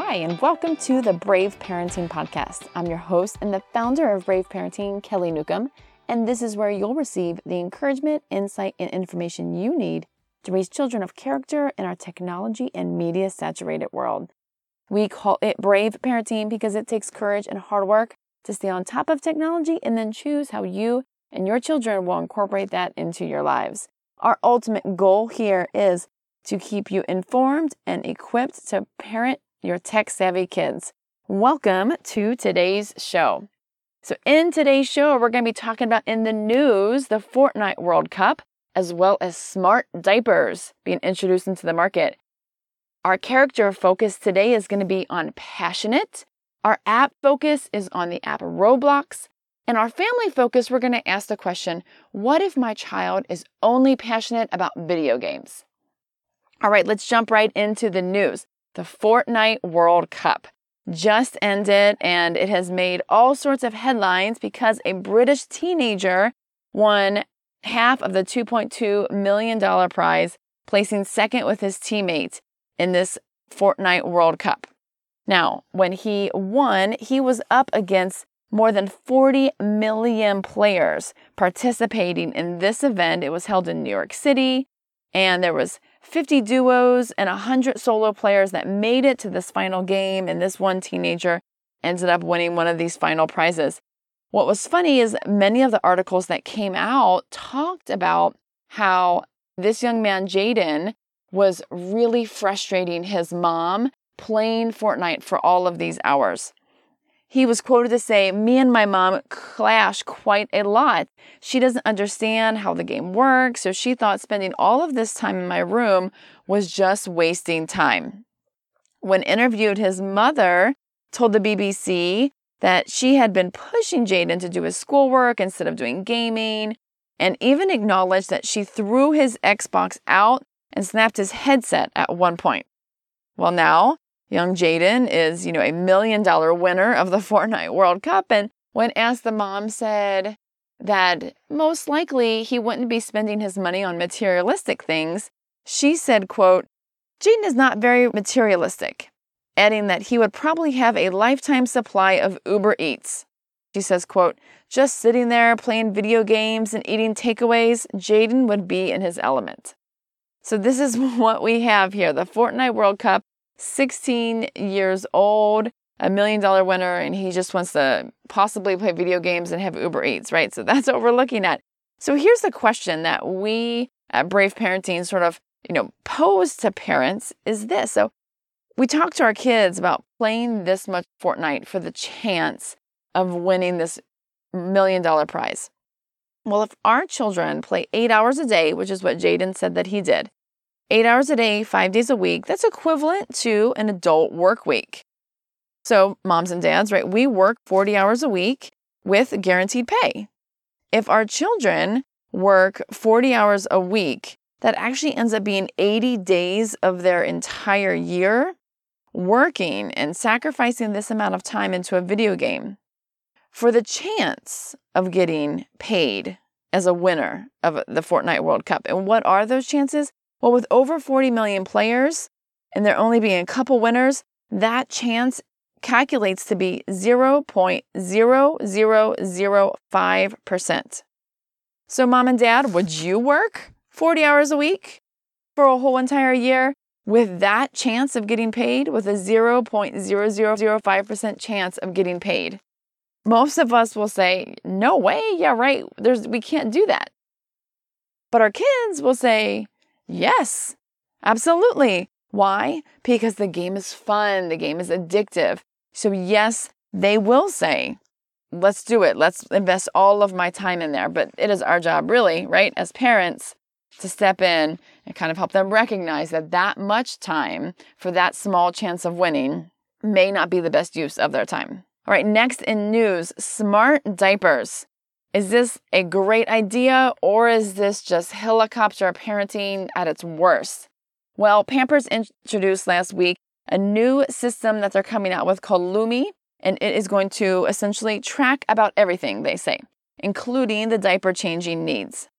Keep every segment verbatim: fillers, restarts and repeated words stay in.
Hi, and welcome to the Brave Parenting Podcast. I'm your host and the founder of Brave Parenting, Kelly Newcomb, and this is where you'll receive the encouragement, insight, and information you need to raise children of character in our technology and media-saturated world. We call it Brave Parenting because it takes courage and hard work to stay on top of technology and then choose how you and your children will incorporate that into your lives. Our ultimate goal here is to keep you informed and equipped to parent your tech-savvy kids. Welcome to today's show. So in today's show, we're going to be talking about in the news, the Fortnite World Cup, as well as smart diapers being introduced into the market. Our character focus today is going to be on passionate. Our app focus is on the app Roblox. And our family focus, we're going to ask the question, what if my child is only passionate about video games? All right, let's jump right into the news. The Fortnite World Cup just ended, and it has made all sorts of headlines because a British teenager won half of the two point two million dollars prize, placing second with his teammate in this Fortnite World Cup. Now, when he won, he was up against more than forty million players participating in this event. It was held in New York City, and there was fifty duos and one hundred solo players that made it to this final game, and this one teenager ended up winning one of these final prizes. What was funny is many of the articles that came out talked about how this young man, Jaden, was really frustrating his mom playing Fortnite for all of these hours. He was quoted to say, "Me and my mom clash quite a lot. She doesn't understand how the game works, so she thought spending all of this time in my room was just wasting time." When interviewed, his mother told the B B C that she had been pushing Jaden to do his schoolwork instead of doing gaming, and even acknowledged that she threw his Xbox out and snapped his headset at one point. Well, now, young Jaden is, you know, a million dollar winner of the Fortnite World Cup. And when asked, the mom said that most likely he wouldn't be spending his money on materialistic things. She said, quote, "Jaden is not very materialistic," adding that he would probably have a lifetime supply of Uber Eats. She says, quote, "Just sitting there playing video games and eating takeaways, Jaden would be in his element." So this is what we have here. The Fortnite World Cup. sixteen years old, a million dollar winner, and he just wants to possibly play video games and have Uber Eats, right? So that's what we're looking at. So here's the question that we at Brave Parenting sort of, you know, pose to parents is this. So we talk to our kids about playing this much Fortnite for the chance of winning this million dollar prize. Well, if our children play eight hours a day, which is what Jaden said that he did, Eight hours a day, five days a week, that's equivalent to an adult work week. So moms and dads, right, we work forty hours a week with guaranteed pay. If our children work forty hours a week, that actually ends up being eighty days of their entire year working and sacrificing this amount of time into a video game for the chance of getting paid as a winner of the Fortnite World Cup. And what are those chances? Well, with over forty million players and there only being a couple winners, that chance calculates to be zero point zero zero zero five percent. So mom and dad, would you work forty hours a week for a whole entire year with that chance of getting paid, with a zero point zero zero zero five percent chance of getting paid? Most of us will say, "No way, yeah, right, There's, we can't do that." But our kids will say, "Yes, absolutely." Why? Because the game is fun. The game is addictive. So yes, they will say, "Let's do it. Let's invest all of my time in there." But it is our job really, right, as parents to step in and kind of help them recognize that that much time for that small chance of winning may not be the best use of their time. All right, next in news, smart diapers. Is this a great idea, or is this just helicopter parenting at its worst? Well, Pampers introduced last week a new system that they're coming out with called Lumi, and it is going to essentially track about everything, they say, including the diaper changing needs.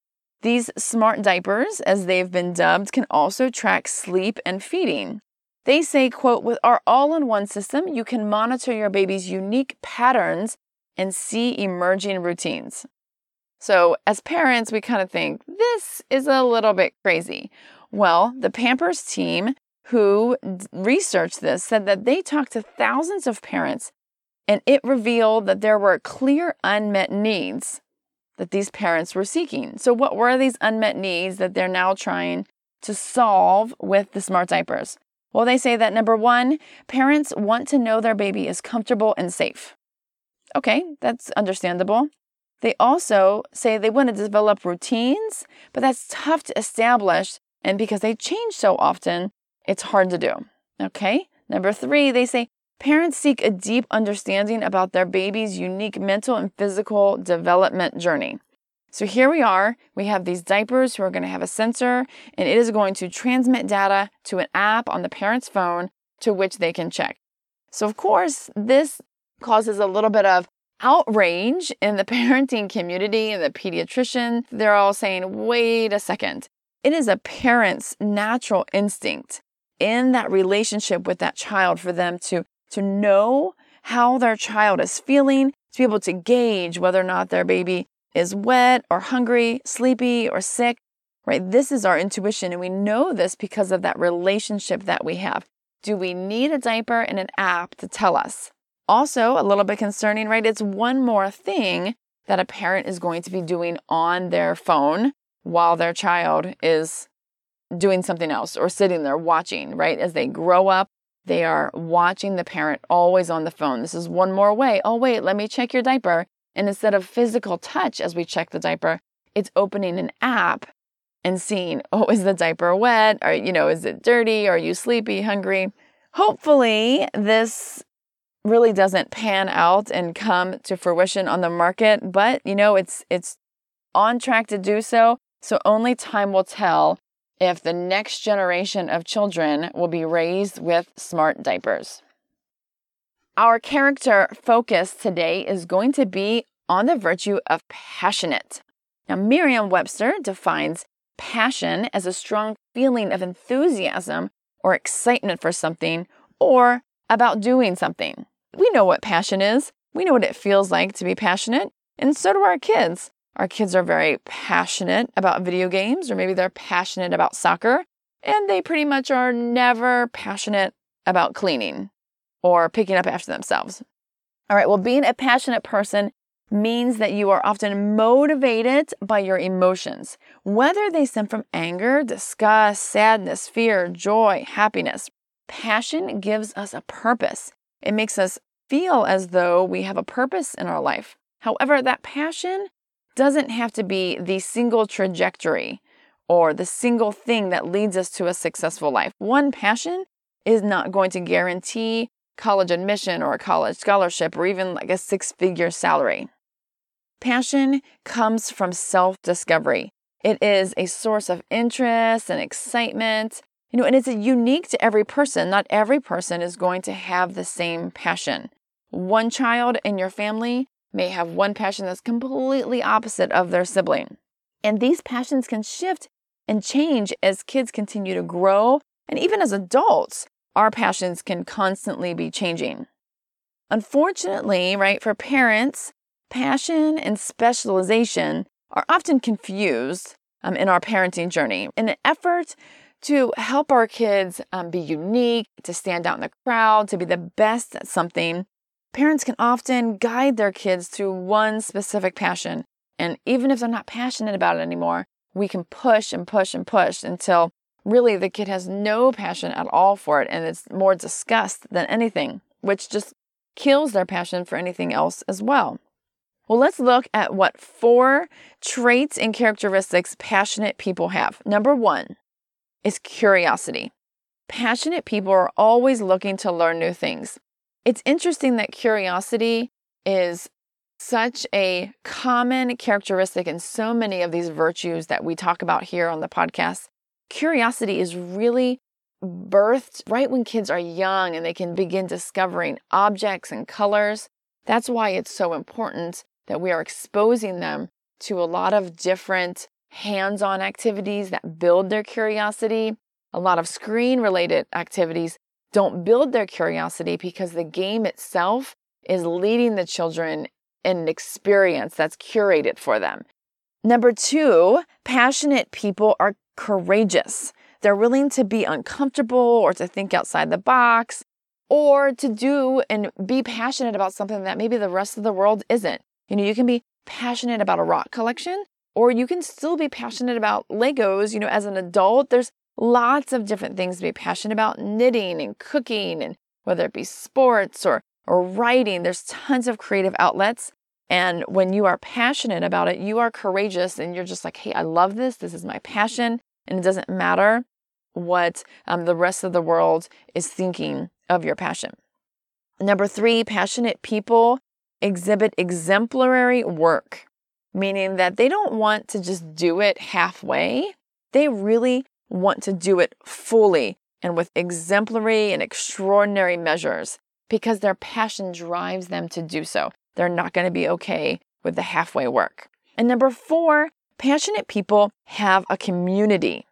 These smart diapers, as they've been dubbed, can also track sleep and feeding. They say, quote, with our all-in-one system, you can monitor your baby's unique patterns and see emerging routines. So as parents, we kind of think, this is a little bit crazy. Well, the Pampers team who researched this said that they talked to thousands of parents, and it revealed that there were clear unmet needs that these parents were seeking. So what were these unmet needs that they're now trying to solve with the smart diapers? Well, they say that number one, parents want to know their baby is comfortable and safe. Okay, that's understandable. They also say they want to develop routines, but that's tough to establish, and because they change so often, it's hard to do. Okay, number three, they say parents seek a deep understanding about their baby's unique mental and physical development journey. So here we are, we have these diapers who are going to have a sensor, and it is going to transmit data to an app on the parent's phone to which they can check. So of course, this causes a little bit of outrage in the parenting community and the pediatrician. They're all saying, wait a second. It is a parent's natural instinct in that relationship with that child for them to, to know how their child is feeling, to be able to gauge whether or not their baby is wet or hungry, sleepy or sick, right? This is our intuition, and we know this because of that relationship that we have. Do we need a diaper and an app to tell us? Also, a little bit concerning, right? It's one more thing that a parent is going to be doing on their phone while their child is doing something else or sitting there watching, right? As they grow up, they are watching the parent always on the phone. This is one more way. Oh, wait, let me check your diaper. And instead of physical touch as we check the diaper, it's opening an app and seeing, oh, is the diaper wet? Or, you know, is it dirty? Are you sleepy, hungry? Hopefully, this really doesn't pan out and come to fruition on the market, but you know, it's it's on track to do so. So only time will tell if the next generation of children will be raised with smart diapers. Our character focus today is going to be on the virtue of passionate. Now, Merriam-Webster defines passion as a strong feeling of enthusiasm or excitement for something or about doing something. We know what passion is. We know what it feels like to be passionate, and so do our kids. Our kids are very passionate about video games, or maybe they're passionate about soccer, and they pretty much are never passionate about cleaning or picking up after themselves. All right, well, being a passionate person means that you are often motivated by your emotions, whether they stem from anger, disgust, sadness, fear, joy, happiness. Passion gives us a purpose. It makes us feel as though we have a purpose in our life. However, that passion doesn't have to be the single trajectory or the single thing that leads us to a successful life. One passion is not going to guarantee college admission or a college scholarship or even like a six-figure salary. Passion comes from self-discovery. It is a source of interest and excitement. You know, and it's unique to every person. Not every person is going to have the same passion. One child in your family may have one passion that's completely opposite of their sibling. And these passions can shift and change as kids continue to grow. And even as adults, our passions can constantly be changing. Unfortunately, right, for parents, passion and specialization are often confused um, in our parenting journey. In an effort to help our kids um, be unique, to stand out in the crowd, to be the best at something, parents can often guide their kids to one specific passion. And even if they're not passionate about it anymore, we can push and push and push until really the kid has no passion at all for it, and it's more disgust than anything, which just kills their passion for anything else as well. Well, let's look at what four traits and characteristics passionate people have. Number one is curiosity. Passionate people are always looking to learn new things. It's interesting that curiosity is such a common characteristic in so many of these virtues that we talk about here on the podcast. Curiosity is really birthed right when kids are young and they can begin discovering objects and colors. That's why it's so important that we are exposing them to a lot of different hands-on activities that build their curiosity, a lot of screen-related activities don't build their curiosity because the game itself is leading the children in an experience that's curated for them. Number two, passionate people are courageous. They're willing to be uncomfortable or to think outside the box or to do and be passionate about something that maybe the rest of the world isn't. You know, you can be passionate about a rock collection or you can still be passionate about Legos. You know, as an adult, there's lots of different things to be passionate about, knitting and cooking, and whether it be sports or, or writing, there's tons of creative outlets. And when you are passionate about it, you are courageous and you're just like, hey, I love this. This is my passion. And it doesn't matter what um, the rest of the world is thinking of your passion. Number three, passionate people exhibit exemplary work, meaning that they don't want to just do it halfway. They really want to do it fully and with exemplary and extraordinary measures because their passion drives them to do so. They're not going to be okay with the halfway work. And number four, passionate people have a community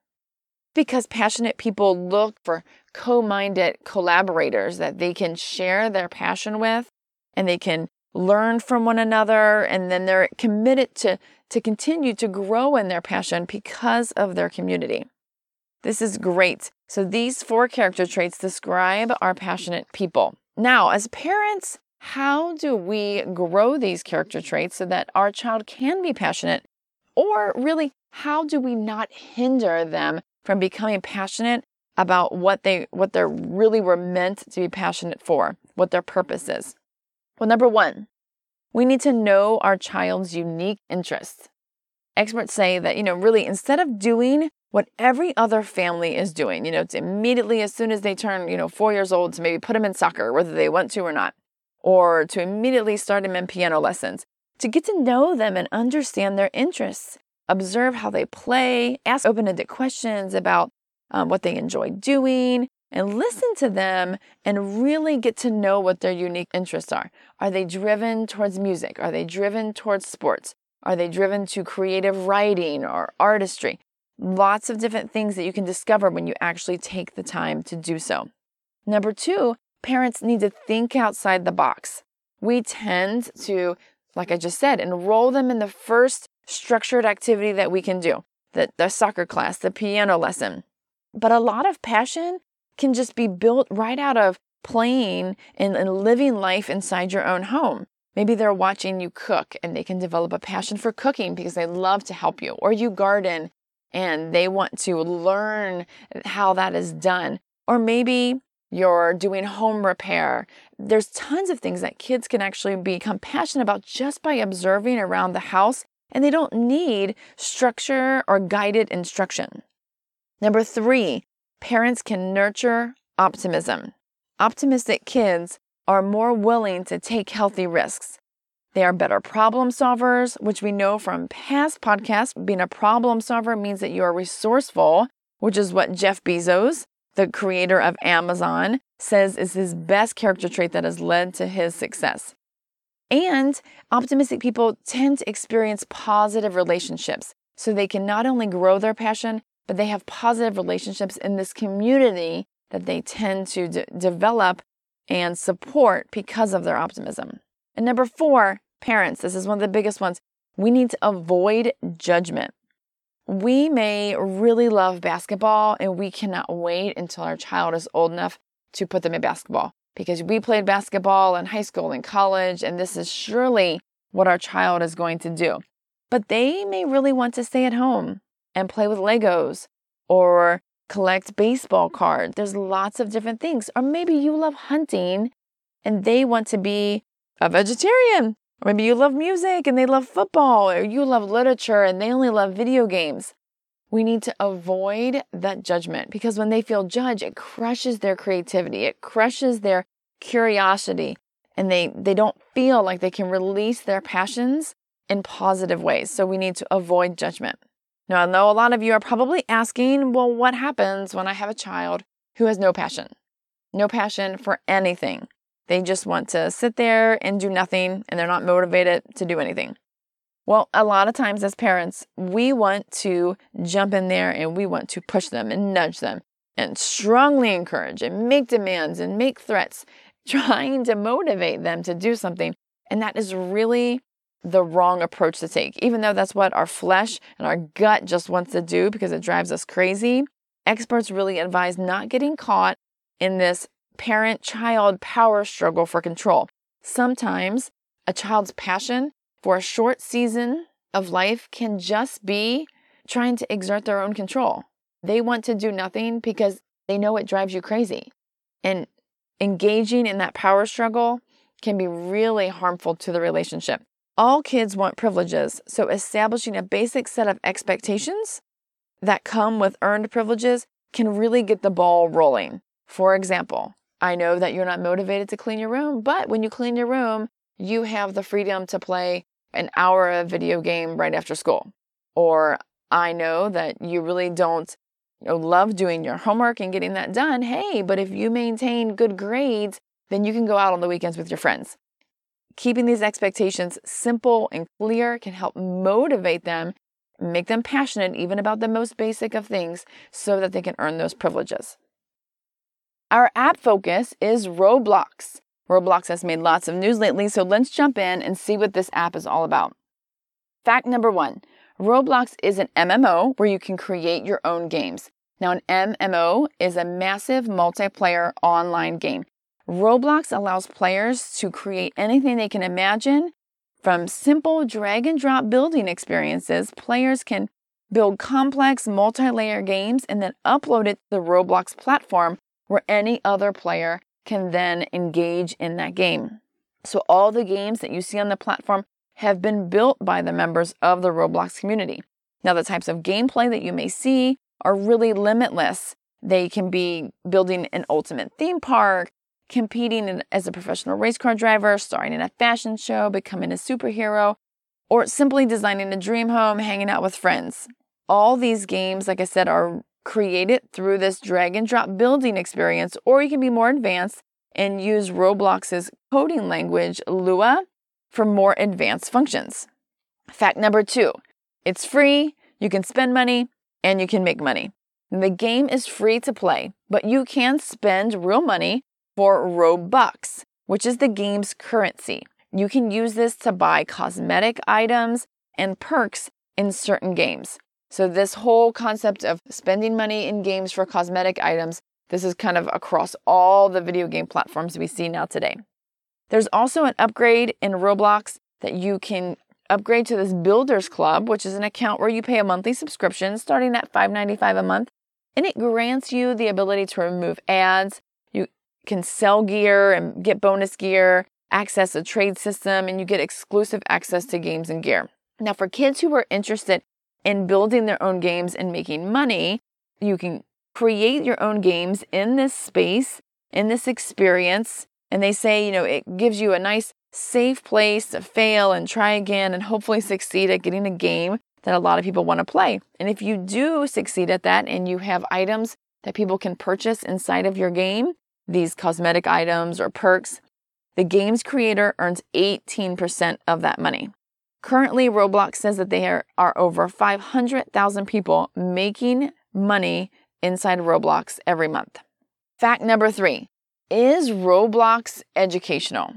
because passionate people look for co-minded collaborators that they can share their passion with and they can learn from one another, and then they're committed to, to continue to grow in their passion because of their community. This is great. So these four character traits describe our passionate people. Now, as parents, how do we grow these character traits so that our child can be passionate? Or really, how do we not hinder them from becoming passionate about what they what they really were meant to be passionate for, what their purpose is? Well, number one, we need to know our child's unique interests. Experts say that, you know, really, instead of doing what every other family is doing, you know, to immediately as soon as they turn, you know, four years old, to maybe put them in soccer, whether they want to or not, or to immediately start them in piano lessons, to get to know them and understand their interests, observe how they play, ask open-ended questions about um, what they enjoy doing, and listen to them and really get to know what their unique interests are. Are they driven towards music? Are they driven towards sports? Are they driven to creative writing or artistry? Lots of different things that you can discover when you actually take the time to do so. Number two, parents need to think outside the box. We tend to, like I just said, enroll them in the first structured activity that we can do, the, the soccer class, the piano lesson. But a lot of passion can just be built right out of playing and, and living life inside your own home. Maybe they're watching you cook and they can develop a passion for cooking because they love to help you. Or you garden and they want to learn how that is done. Or maybe you're doing home repair. There's tons of things that kids can actually become passionate about just by observing around the house, and they don't need structure or guided instruction. Number three, parents can nurture optimism. Optimistic kids are more willing to take healthy risks. They are better problem solvers, which we know from past podcasts. Being a problem solver means that you are resourceful, which is what Jeff Bezos, the creator of Amazon, says is his best character trait that has led to his success. And optimistic people tend to experience positive relationships, so they can not only grow their passion, but they have positive relationships in this community that they tend to d- develop and support because of their optimism. And number four, parents, this is one of the biggest ones, we need to avoid judgment. We may really love basketball and we cannot wait until our child is old enough to put them in basketball because we played basketball in high school and college, and this is surely what our child is going to do. But they may really want to stay at home and play with Legos or collect baseball cards. There's lots of different things. Or maybe you love hunting and they want to be a vegetarian. Or maybe you love music and they love football, or you love literature and they only love video games. We need to avoid that judgment because when they feel judged, it crushes their creativity. It crushes their curiosity, and they, they don't feel like they can release their passions in positive ways. So we need to avoid judgment. Now, I know a lot of you are probably asking, well, what happens when I have a child who has no passion? No passion for anything. They just want to sit there and do nothing, and they're not motivated to do anything. Well, a lot of times as parents, we want to jump in there and we want to push them and nudge them and strongly encourage and make demands and make threats, trying to motivate them to do something. And that is really the wrong approach to take. Even though that's what our flesh and our gut just wants to do because it drives us crazy, experts really advise not getting caught in this parent-child power struggle for control. Sometimes a child's passion for a short season of life can just be trying to exert their own control. They want to do nothing because they know it drives you crazy. And engaging in that power struggle can be really harmful to the relationship. All kids want privileges, so establishing a basic set of expectations that come with earned privileges can really get the ball rolling. For example, I know that you're not motivated to clean your room, but when you clean your room, you have the freedom to play an hour of video game right after school. Or I know that you really don't you know, love doing your homework and getting that done. Hey, but if you maintain good grades, then you can go out on the weekends with your friends. Keeping these expectations simple and clear can help motivate them, make them passionate even about the most basic of things so that they can earn those privileges. Our app focus is Roblox. Roblox has made lots of news lately, so let's jump in and see what this app is all about. Fact number one, Roblox is an M M O where you can create your own games. Now, an M M O is a massive multiplayer online game. Roblox allows players to create anything they can imagine. From simple drag and drop building experiences, players can build complex multi-layer games and then upload it to the Roblox platform where any other player can then engage in that game. So all the games that you see on the platform have been built by the members of the Roblox community. Now, the types of gameplay that you may see are really limitless. They can be building an ultimate theme park, competing in, as a professional race car driver, starring in a fashion show, becoming a superhero, or simply designing a dream home, hanging out with friends. All these games, like I said, are created through this drag and drop building experience, or you can be more advanced and use Roblox's coding language, Lua, for more advanced functions. Fact number two, it's free, you can spend money, and you can make money. The game is free to play, but you can spend real money for Robux, which is the game's currency. You can use this to buy cosmetic items and perks in certain games. So this whole concept of spending money in games for cosmetic items, this is kind of across all the video game platforms we see now today. There's also an upgrade in Roblox that you can upgrade to this Builders Club, which is an account where you pay a monthly subscription starting at five dollars and ninety-five cents a month, and it grants you the ability to remove ads. You can sell gear and get bonus gear, access a trade system, and you get exclusive access to games and gear. Now, for kids who are interested in building their own games and making money, you can create your own games in this space, in this experience. And they say, you know, it gives you a nice, safe place to fail and try again and hopefully succeed at getting a game that a lot of people want to play. And if you do succeed at that and you have items that people can purchase inside of your game, these cosmetic items or perks, the game's creator earns eighteen percent of that money. Currently, Roblox says that there are over five hundred thousand people making money inside Roblox every month. Fact number three, is Roblox educational?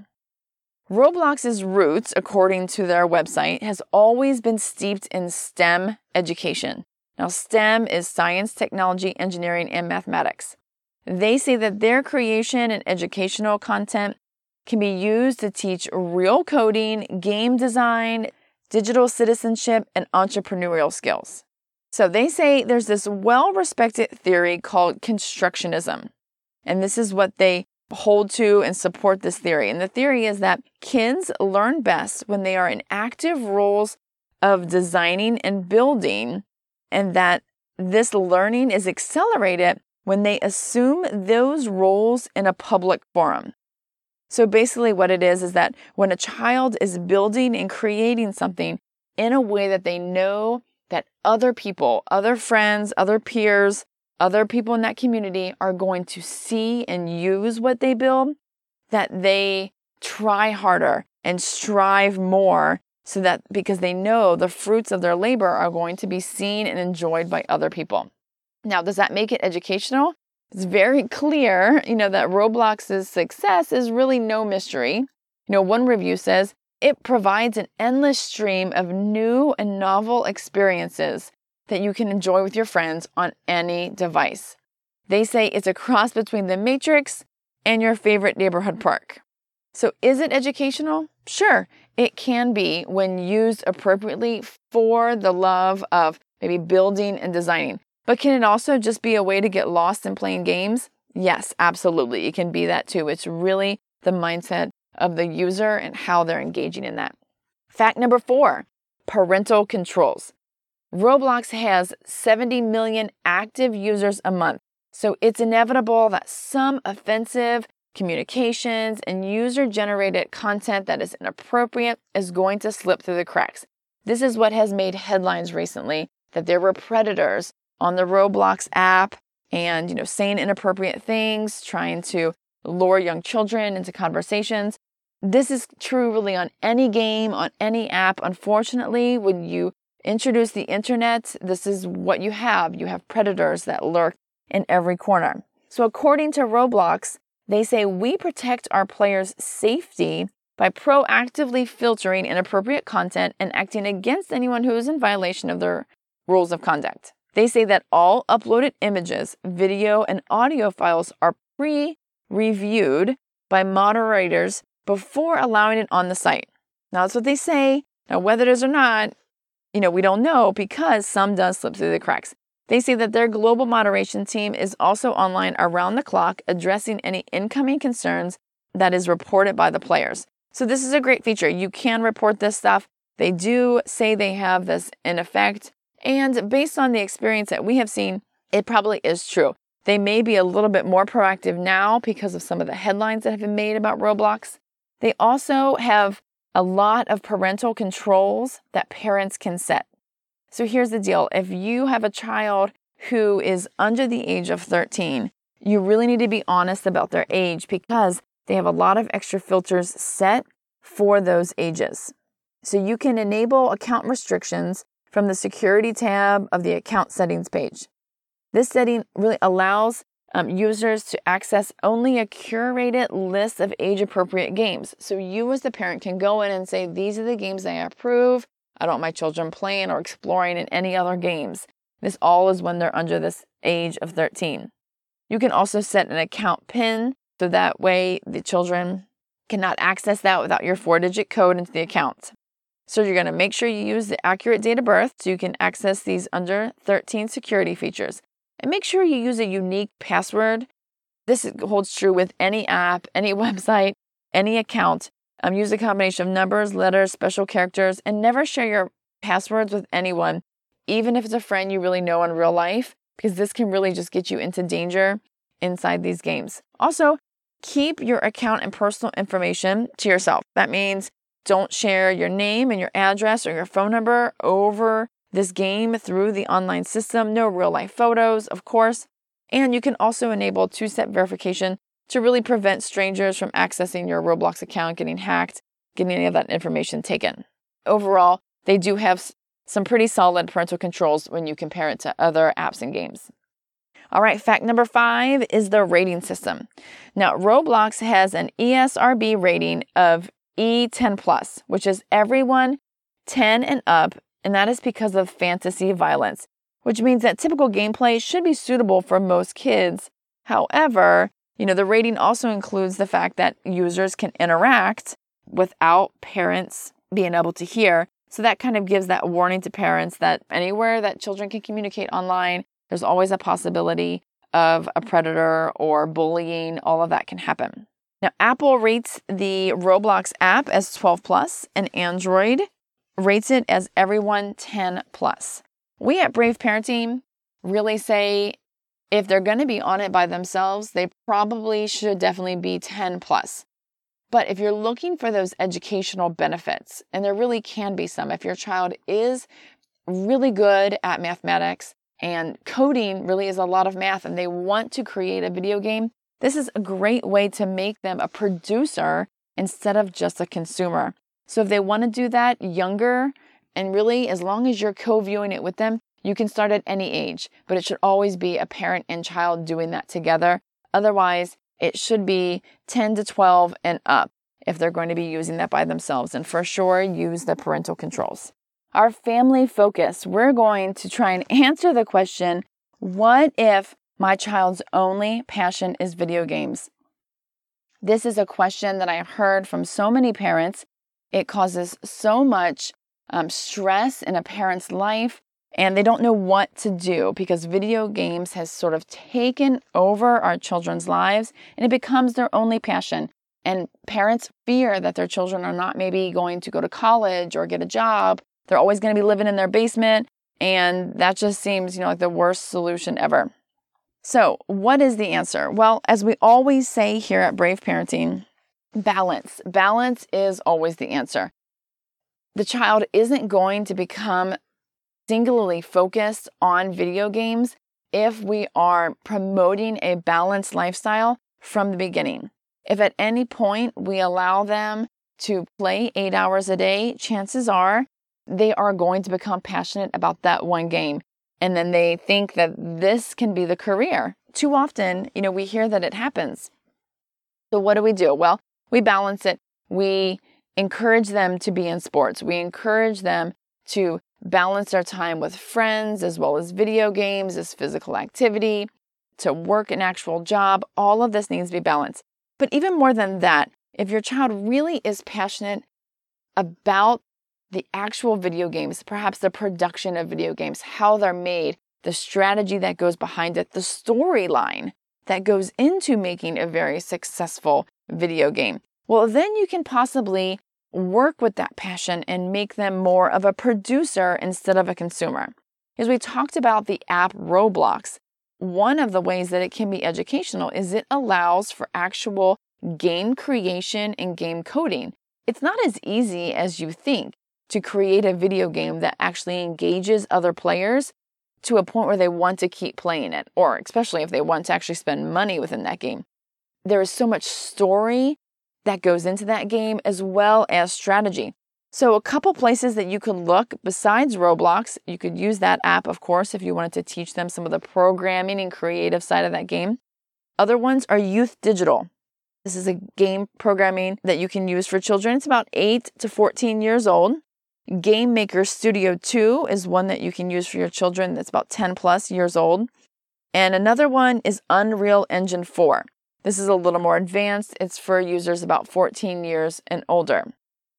Roblox's roots, according to their website, has always been steeped in STEM education. Now, STEM is science, technology, engineering, and mathematics. They say that their creation and educational content can be used to teach real coding, game design, digital citizenship, and entrepreneurial skills. So they say there's this well-respected theory called constructionism, and this is what they hold to and support this theory. And the theory is that kids learn best when they are in active roles of designing and building, and that this learning is accelerated when they assume those roles in a public forum. So basically what it is is that when a child is building and creating something in a way that they know that other people, other friends, other peers, other people in that community are going to see and use what they build, that they try harder and strive more so that because they know the fruits of their labor are going to be seen and enjoyed by other people. Now, does that make it educational? It's very clear, you know, that Roblox's success is really no mystery. You know, one review says, it provides an endless stream of new and novel experiences that you can enjoy with your friends on any device. They say it's a cross between The Matrix and your favorite neighborhood park. So is it educational? Sure, it can be when used appropriately for the love of maybe building and designing. But can it also just be a way to get lost in playing games? Yes, absolutely. It can be that too. It's really the mindset of the user and how they're engaging in that. Fact number four, parental controls. Roblox has seventy million active users a month. So it's inevitable that some offensive communications and user-generated content that is inappropriate is going to slip through the cracks. This is what has made headlines recently, that there were predators on the Roblox app and, you know, saying inappropriate things, trying to lure young children into conversations. This is true really on any game, on any app. Unfortunately, when you introduce the internet, this is what you have. You have predators that lurk in every corner. So according to Roblox, they say we protect our players' safety by proactively filtering inappropriate content and acting against anyone who is in violation of their rules of conduct. They say that all uploaded images, video, and audio files are pre-reviewed by moderators before allowing it on the site. Now, that's what they say. Now, whether it is or not, you know, we don't know, because some does slip through the cracks. They say that their global moderation team is also online around the clock, addressing any incoming concerns that is reported by the players. So this is a great feature. You can report this stuff. They do say they have this in effect. And based on the experience that we have seen, it probably is true. They may be a little bit more proactive now because of some of the headlines that have been made about Roblox. They also have a lot of parental controls that parents can set. So here's the deal. If you have a child who is under the age of thirteen, you really need to be honest about their age, because they have a lot of extra filters set for those ages. So you can enable account restrictions from the security tab of the account settings page. This setting really allows um, users to access only a curated list of age-appropriate games. So you as the parent can go in and say, these are the games I approve. I don't want my children playing or exploring in any other games. This all is when they're under this age of thirteen. You can also set an account PIN, so that way the children cannot access that without your four-digit code into the account. So you're going to make sure you use the accurate date of birth so you can access these under thirteen security features. And make sure you use a unique password. This holds true with any app, any website, any account. Um, use a combination of numbers, letters, special characters, and never share your passwords with anyone, even if it's a friend you really know in real life, because this can really just get you into danger inside these games. Also, keep your account and personal information to yourself. That means don't share your name and your address or your phone number over this game through the online system. No real life photos, of course. And you can also enable two-step verification to really prevent strangers from accessing your Roblox account, getting hacked, getting any of that information taken. Overall, they do have some pretty solid parental controls when you compare it to other apps and games. All right, fact number five is the rating system. Now, Roblox has an E S R B rating of E ten plus, which is everyone ten and up, and that is because of fantasy violence, which means that typical gameplay should be suitable for most kids. However, you know, the rating also includes the fact that users can interact without parents being able to hear. So that kind of gives that warning to parents that anywhere that children can communicate online, there's always a possibility of a predator or bullying. All of that can happen. Now, Apple rates the Roblox app as twelve plus, and Android rates it as everyone ten plus. We at Brave Parenting really say, if they're going to be on it by themselves, they probably should definitely be ten plus. But if you're looking for those educational benefits, and there really can be some, if your child is really good at mathematics and coding really is a lot of math and they want to create a video game, this is a great way to make them a producer instead of just a consumer. So if they want to do that younger, and really as long as you're co-viewing it with them, You can start at any age, but it should always be a parent and child doing that together. Otherwise, it should be ten to twelve and up if they're going to be using that by themselves. And for sure, use the parental controls. Our family focus, we're going to try and answer the question, what if my child's only passion is video games? This is a question that I have heard from so many parents. It causes so much um, stress in a parent's life, and they don't know what to do because video games has sort of taken over our children's lives, and it becomes their only passion. And parents fear that their children are not maybe going to go to college or get a job. They're always going to be living in their basement, and that just seems, you know, like the worst solution ever. So, what is the answer? Well, as we always say here at Brave Parenting, balance. Balance is always the answer. The child isn't going to become singularly focused on video games if we are promoting a balanced lifestyle from the beginning. If at any point we allow them to play eight hours a day, chances are they are going to become passionate about that one game. And then they think that this can be the career. Too often, you know, we hear that it happens. So what do we do? Well, we balance it. We encourage them to be in sports. We encourage them to balance their time with friends, as well as video games, as physical activity, to work an actual job. All of this needs to be balanced. But even more than that, if your child really is passionate about the actual video games, perhaps the production of video games, how they're made, the strategy that goes behind it, the storyline that goes into making a very successful video game. Well, then you can possibly work with that passion and make them more of a producer instead of a consumer. As we talked about the app Roblox, one of the ways that it can be educational is it allows for actual game creation and game coding. It's not as easy as you think to create a video game that actually engages other players to a point where they want to keep playing it, or especially if they want to actually spend money within that game. There is so much story that goes into that game as well as strategy. So a couple places that you could look besides Roblox, you could use that app, of course, if you wanted to teach them some of the programming and creative side of that game. Other ones are Youth Digital. This is a game programming that you can use for children. It's about eight to fourteen years old. Game Maker Studio two is one that you can use for your children that's about ten plus years old. And another one is Unreal Engine four. This is a little more advanced. It's for users about fourteen years and older.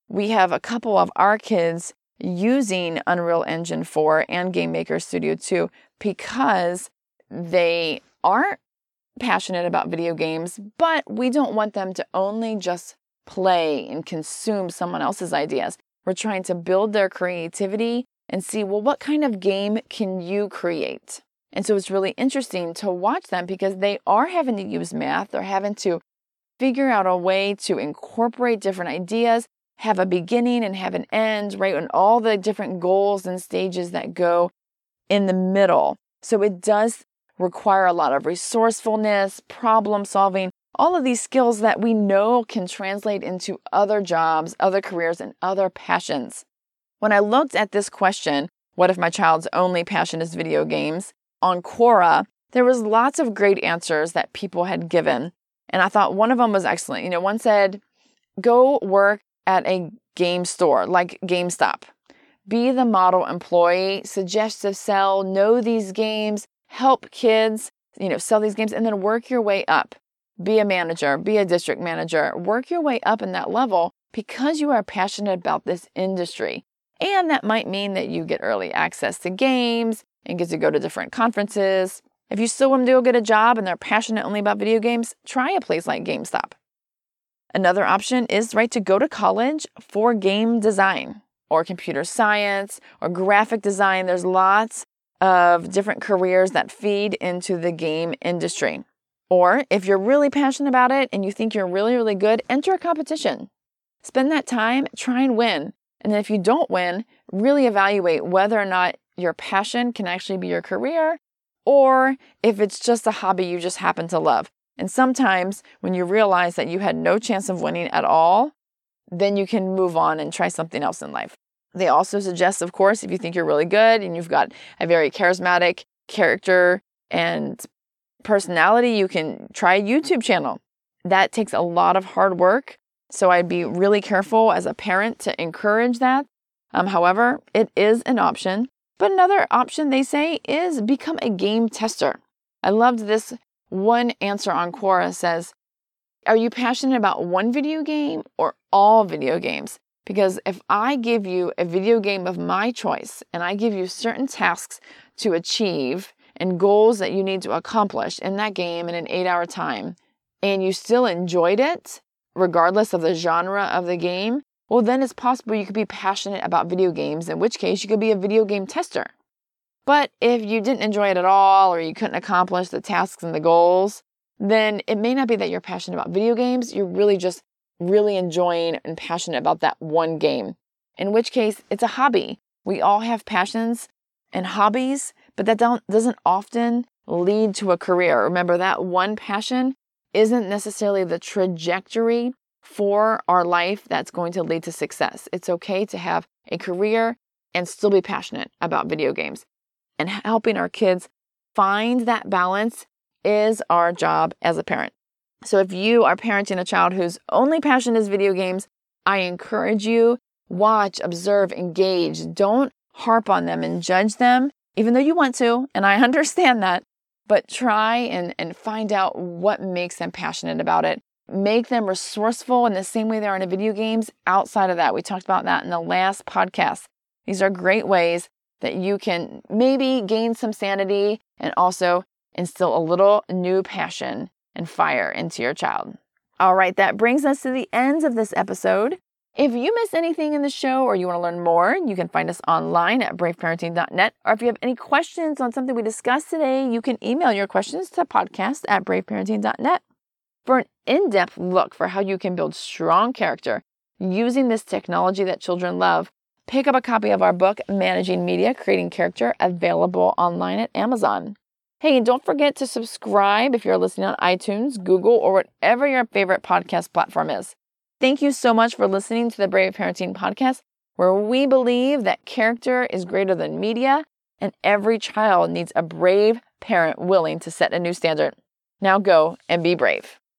We have a couple of our kids using Unreal Engine four and Game Maker Studio two because they are passionate about video games, but we don't want them to only just play and consume someone else's ideas. We're trying to build their creativity and see, well, what kind of game can you create? And so it's really interesting to watch them because they are having to use math. They're having to figure out a way to incorporate different ideas, have a beginning and have an end, right? And all the different goals and stages that go in the middle. So it does require a lot of resourcefulness, problem solving, all of these skills that we know can translate into other jobs, other careers, and other passions. When I looked at this question, what if my child's only passion is video games, on Quora, there was lots of great answers that people had given. And I thought one of them was excellent. You know, one said, go work at a game store like GameStop. Be the model employee, suggestive sell, know these games, help kids, you know, sell these games, and then work your way up. Be a manager, be a district manager, work your way up in that level because you are passionate about this industry. And that might mean that you get early access to games and get to go to different conferences. If you still want to go get a job and they're passionate only about video games, try a place like GameStop. Another option is, right, to go to college for game design or computer science or graphic design. There's lots of different careers that feed into the game industry. Or if you're really passionate about it and you think you're really, really good, enter a competition. Spend that time, try and win. And then if you don't win, really evaluate whether or not your passion can actually be your career or if it's just a hobby you just happen to love. And sometimes when you realize that you had no chance of winning at all, then you can move on and try something else in life. They also suggest, of course, if you think you're really good and you've got a very charismatic character and personality, you can try a YouTube channel. That takes a lot of hard work, so I'd be really careful as a parent to encourage that. Um, however, it is an option. But another option they say is become a game tester. I loved this one answer on Quora says, are you passionate about one video game or all video games? Because if I give you a video game of my choice and I give you certain tasks to achieve and goals that you need to accomplish in that game in an eight-hour time, and you still enjoyed it, regardless of the genre of the game, well, then it's possible you could be passionate about video games, in which case you could be a video game tester. But if you didn't enjoy it at all or you couldn't accomplish the tasks and the goals, then it may not be that you're passionate about video games. You're really just really enjoying and passionate about that one game, in which case it's a hobby. We all have passions and hobbies, but that don't, doesn't often lead to a career. Remember, that one passion isn't necessarily the trajectory for our life that's going to lead to success. It's okay to have a career and still be passionate about video games. And helping our kids find that balance is our job as a parent. So if you are parenting a child whose only passion is video games, I encourage you, watch, observe, engage. Don't harp on them and judge them, even though you want to, and I understand that, but try and, and find out what makes them passionate about it. Make them resourceful in the same way they are in video games outside of that. We talked about that in the last podcast. These are great ways that you can maybe gain some sanity and also instill a little new passion and fire into your child. All right, that brings us to the end of this episode. If you missed anything in the show or you want to learn more, you can find us online at brave parenting dot net. Or if you have any questions on something we discussed today, you can email your questions to podcast at brave parenting dot net. For an in-depth look for how you can build strong character using this technology that children love, pick up a copy of our book, Managing Media, Creating Character, available online at Amazon. Hey, and don't forget to subscribe if you're listening on iTunes, Google, or whatever your favorite podcast platform is. Thank you so much for listening to the Brave Parenting Podcast, where we believe that character is greater than media, and every child needs a brave parent willing to set a new standard. Now go and be brave.